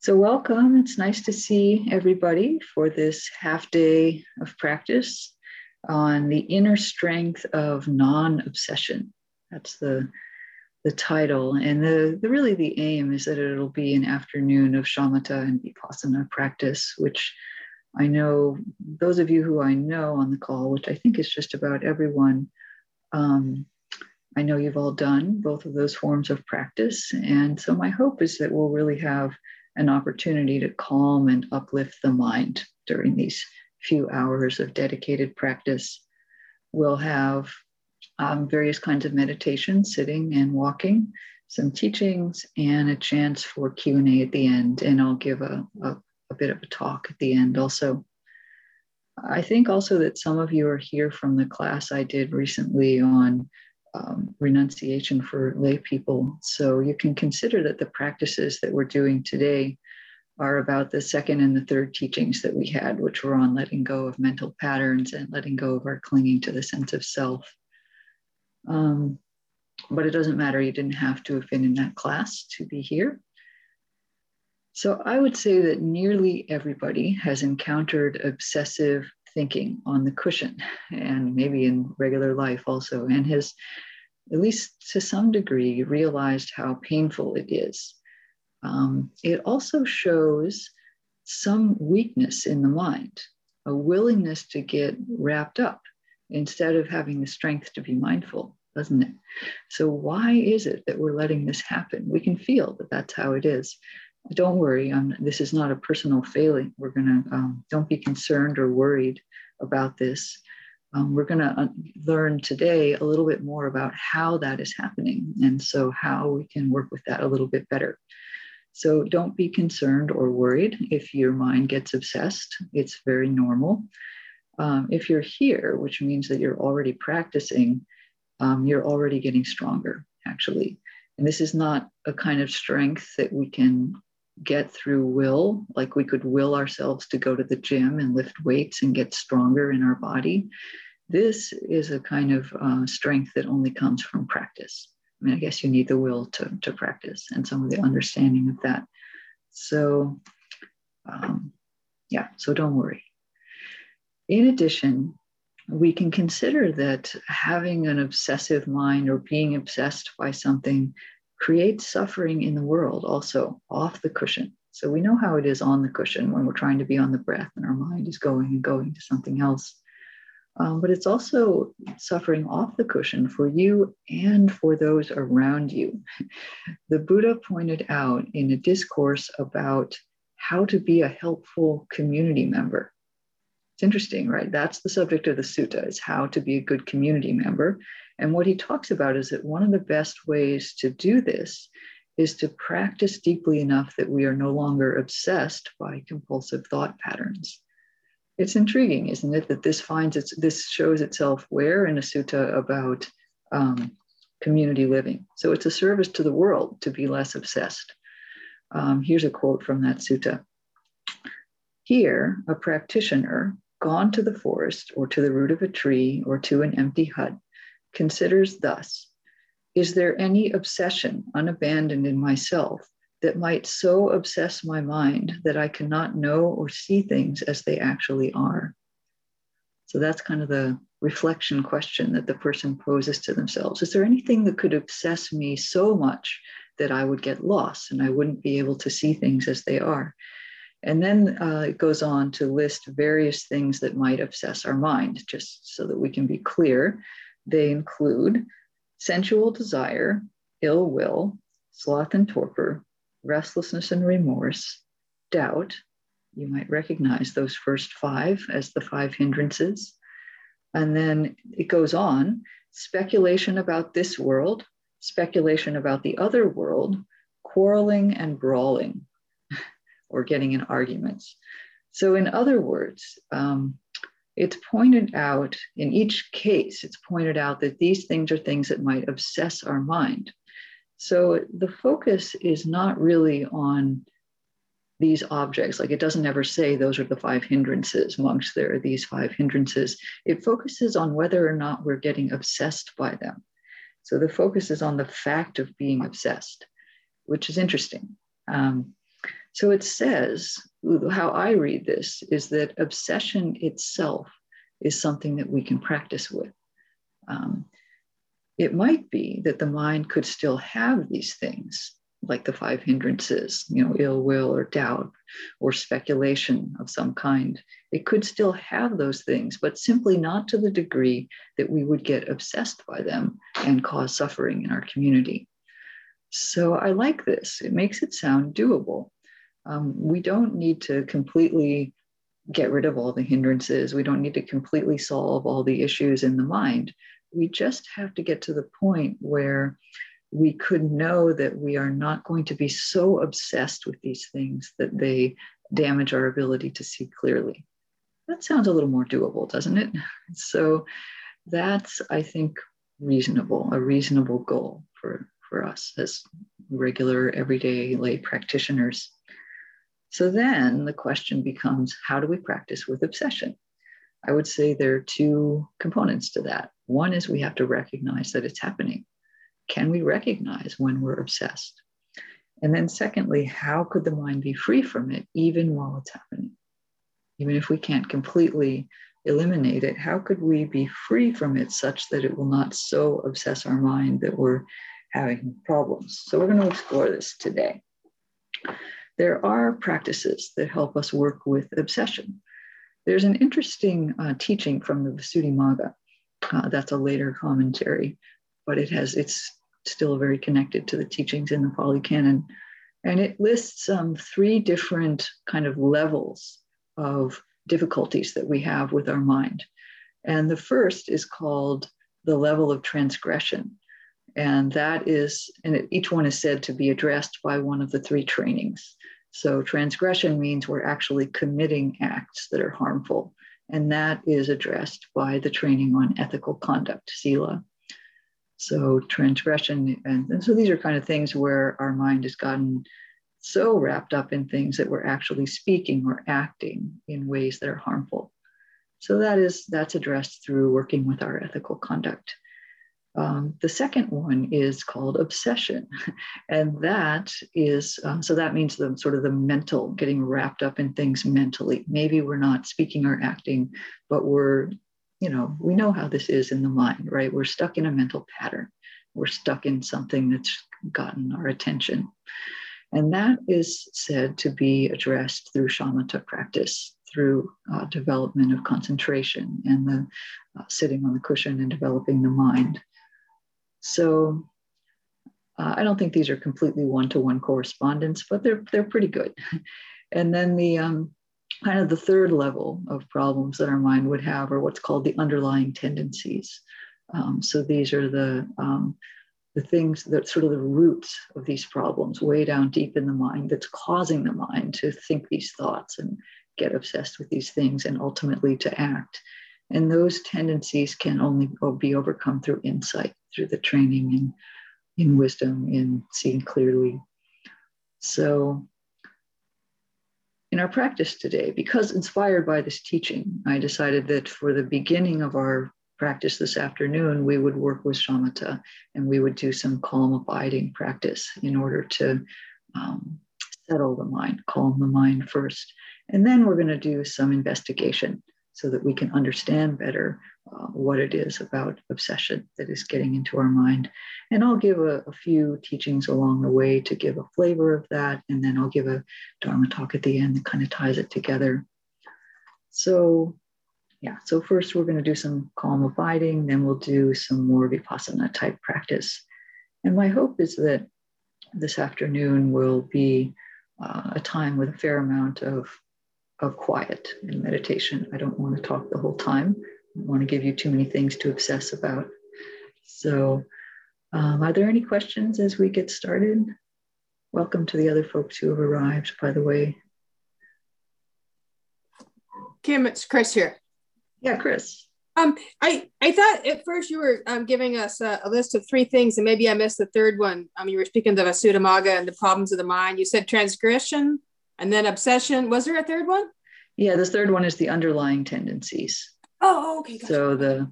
So welcome, it's nice to see everybody for this half day of practice on the inner strength of non-obsession. That's the title, and really the aim is that it'll be an afternoon of shamatha and vipassana practice, which I know those of you who I know on the call, which I think is just about everyone, I know you've all done both of those forms of practice. And so my hope is that we'll really have an opportunity to calm and uplift the mind during these few hours of dedicated practice. We'll have various kinds of meditation, sitting and walking, some teachings, and a chance for Q&A at the end. And I'll give a bit of a talk at the end also. I think also that some of you are here from the class I did recently on renunciation for lay people. So you can consider that the practices that we're doing today are about the second and the third teachings that we had, which were on letting go of mental patterns and letting go of our clinging to the sense of self. But it doesn't matter, you didn't have to have been in that class to be here. So I would say that nearly everybody has encountered obsessive thinking on the cushion, and maybe in regular life also, and has, at least to some degree, realized how painful it is. It also shows some weakness in the mind, a willingness to get wrapped up instead of having the strength to be mindful, doesn't it? So why is it that we're letting this happen? We can feel that that's how it is. Don't worry, this is not a personal failing. We're gonna, don't be concerned or worried about this. We're gonna learn today a little bit more about how that is happening, and so how we can work with that a little bit better. So don't be concerned or worried if your mind gets obsessed. It's very normal. If you're here, which means that you're already practicing, you're already getting stronger, actually. And this is not a kind of strength that we can get through will, like we could will ourselves to go to the gym and lift weights and get stronger in our body. This is a kind of strength that only comes from practice. I mean, I guess you need the will to practice and some of the understanding of that. So yeah, so don't worry. In addition, we can consider that having an obsessive mind or being obsessed by something creates suffering in the world also off the cushion. So we know how it is on the cushion when we're trying to be on the breath and our mind is going and going to something else. But it's also suffering off the cushion for you and for those around you. The Buddha pointed out in a discourse about how to be a helpful community member. It's interesting, right? That's the subject of the sutta, is how to be a good community member. And what he talks about is that one of the best ways to do this is to practice deeply enough that we are no longer obsessed by compulsive thought patterns. It's intriguing, isn't it, that this this shows itself where in a sutta about community living. So it's a service to the world to be less obsessed. Here's a quote from that sutta. Here, a practitioner gone to the forest or to the root of a tree or to an empty hut considers thus, is there any obsession unabandoned in myself that might so obsess my mind that I cannot know or see things as they actually are? So that's kind of the reflection question that the person poses to themselves. Is there anything that could obsess me so much that I would get lost and I wouldn't be able to see things as they are? And then it goes on to list various things that might obsess our mind, just so that we can be clear. They include sensual desire, ill will, sloth and torpor, restlessness and remorse, doubt. You might recognize those first five as the five hindrances. And then it goes on, speculation about this world, speculation about the other world, quarreling and brawling, or getting in arguments. So in other words, it's pointed out in each case, it's pointed out that these things are things that might obsess our mind. So the focus is not really on these objects. Like, it doesn't ever say those are the five hindrances. Amongst there are these five hindrances. It focuses on whether or not we're getting obsessed by them. So the focus is on the fact of being obsessed, which is interesting. So it says, how I read this is that obsession itself is something that we can practice with. It might be that the mind could still have these things, like the five hindrances, you know, ill will or doubt or speculation of some kind. It could still have those things, but simply not to the degree that we would get obsessed by them and cause suffering in our community. So I like this. It makes it sound doable. We don't need to completely get rid of all the hindrances. We don't need to completely solve all the issues in the mind. We just have to get to the point where we could know that we are not going to be so obsessed with these things that they damage our ability to see clearly. That sounds a little more doable, doesn't it? So that's, I think, reasonable, a reasonable goal for us as regular, everyday lay practitioners. So then the question becomes, how do we practice with obsession? I would say there are two components to that. One is we have to recognize that it's happening. Can we recognize when we're obsessed? And then secondly, how could the mind be free from it even while it's happening? Even if we can't completely eliminate it, how could we be free from it such that it will not so obsess our mind that we're having problems? So we're going to explore this today. There are practices that help us work with obsession. There's an interesting teaching from the Visuddhimagga. That's a later commentary, but it's still very connected to the teachings in the Pali Canon. And it lists three different kind of levels of difficulties that we have with our mind. And the first is called the level of transgression. And that is, each one is said to be addressed by one of the three trainings. So transgression means we're actually committing acts that are harmful. And that is addressed by the training on ethical conduct, Sila. So transgression, and so these are kind of things where our mind has gotten so wrapped up in things that we're actually speaking or acting in ways that are harmful. So that's addressed through working with our ethical conduct. The second one is called obsession, and that is, so that means the mental, getting wrapped up in things mentally. Maybe we're not speaking or acting, but we know how this is in the mind, right? We're stuck in a mental pattern. We're stuck in something that's gotten our attention. And that is said to be addressed through shamatha practice, through development of concentration and the sitting on the cushion and developing the mind. So I don't think these are completely one-to-one correspondence, but they're pretty good. And then the kind of the third level of problems that our mind would have are what's called the underlying tendencies. So these are the things that sort of the roots of these problems way down deep in the mind that's causing the mind to think these thoughts and get obsessed with these things and ultimately to act. And those tendencies can only be overcome through insight, through the training in wisdom, in seeing clearly. So in our practice today, because inspired by this teaching, I decided that for the beginning of our practice this afternoon, we would work with shamatha and we would do some calm abiding practice in order to settle the mind, calm the mind first. And then we're going to do some investigation so that we can understand better what it is about obsession that is getting into our mind. And I'll give a few teachings along the way to give a flavor of that. And then I'll give a Dharma talk at the end that kind of ties it together. So yeah, so first we're going to do some calm abiding, then we'll do some more Vipassana type practice. And my hope is that this afternoon will be a time with a fair amount of quiet and meditation. I don't want to talk the whole time. I don't want to give you too many things to obsess about. So are there any questions as we get started? Welcome to the other folks who have arrived, by the way. Kim, it's Chris here. Yeah, Chris. I thought at first you were giving us a list of three things, and maybe I missed the third one. You were speaking to Visuddhimagga and the problems of the mind. You said transgression and then obsession. Was there a third one? Yeah, the third one is the underlying tendencies. Oh, okay. Gotcha. So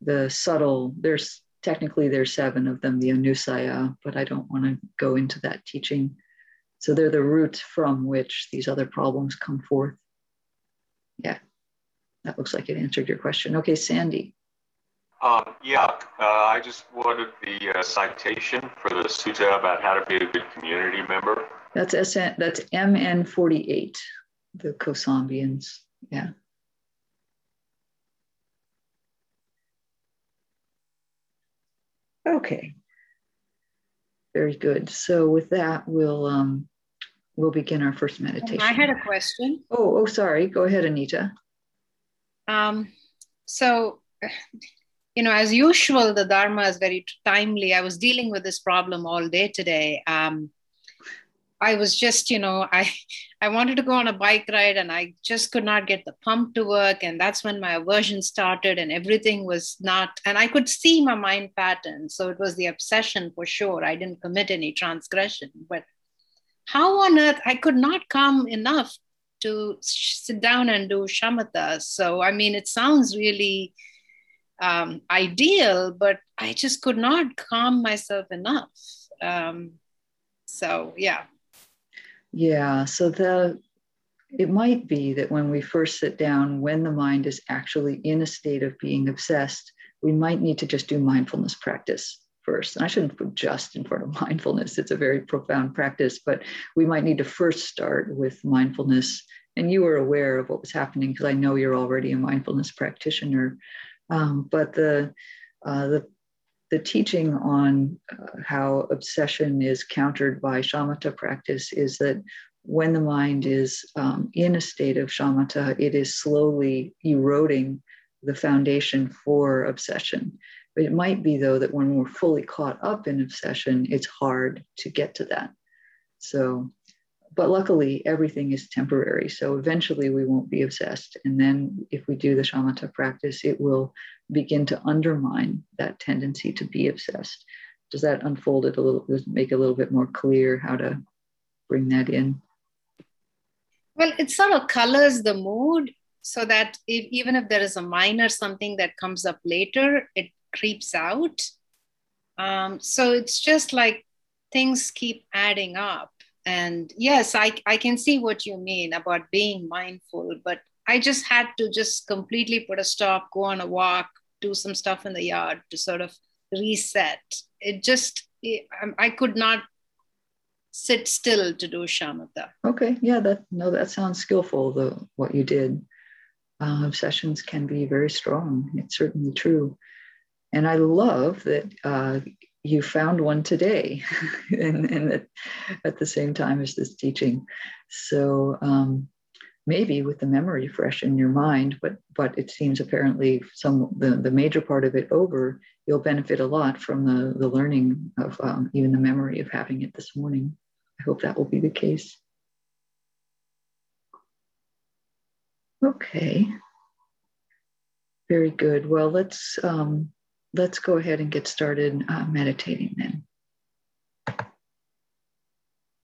the subtle, there's 7 of them, the anusaya, but I don't want to go into that teaching. So they're the root from which these other problems come forth. Yeah, that looks like it answered your question. Okay, Sandy. I just wanted the citation for the sutta about how to be a good community member. That's MN48, the Kosambians, yeah. Okay, very good. So with that, we'll begin our first meditation. I had a question. Oh, sorry. Go ahead, Anita. You know, as usual, the Dharma is very timely. I was dealing with this problem all day today. I was just, you know, I wanted to go on a bike ride and I just could not get the pump to work. And that's when my aversion started and everything was not, and I could see my mind pattern. So it was the obsession for sure. I didn't commit any transgression, but how on earth I could not calm enough to sit down and do shamatha. So, I mean, it sounds really ideal, but I just could not calm myself enough. Yeah, so it might be that when we first sit down, when the mind is actually in a state of being obsessed, we might need to just do mindfulness practice first. And I shouldn't put just in front of mindfulness. It's a very profound practice, but we might need to first start with mindfulness. And you were aware of what was happening because I know you're already a mindfulness practitioner. But the teaching on how obsession is countered by shamatha practice is that when the mind is in a state of shamatha, it is slowly eroding the foundation for obsession. But it might be, though, that when we're fully caught up in obsession, it's hard to get to that. So, but luckily, everything is temporary. So eventually we won't be obsessed. And then if we do the shamatha practice, it will begin to undermine that tendency to be obsessed. Does that unfold it a little, make it a little bit more clear how to bring that in? Well, it sort of colors the mood so that even if there is a minor something that comes up later, it creeps out. So it's just like things keep adding up. And yes, I can see what you mean about being mindful, but I just had to just completely put a stop, go on a walk, do some stuff in the yard to sort of reset. I could not sit still to do shamatha. Okay, yeah, that sounds skillful, what you did. Obsessions can be very strong. It's certainly true. And I love that you found one today and at the same time as this teaching. So maybe with the memory fresh in your mind, but it seems apparently the major part of it over, you'll benefit a lot from the learning of even the memory of having it this morning. I hope that will be the case. Okay, very good. Well, let's go ahead and get started meditating then.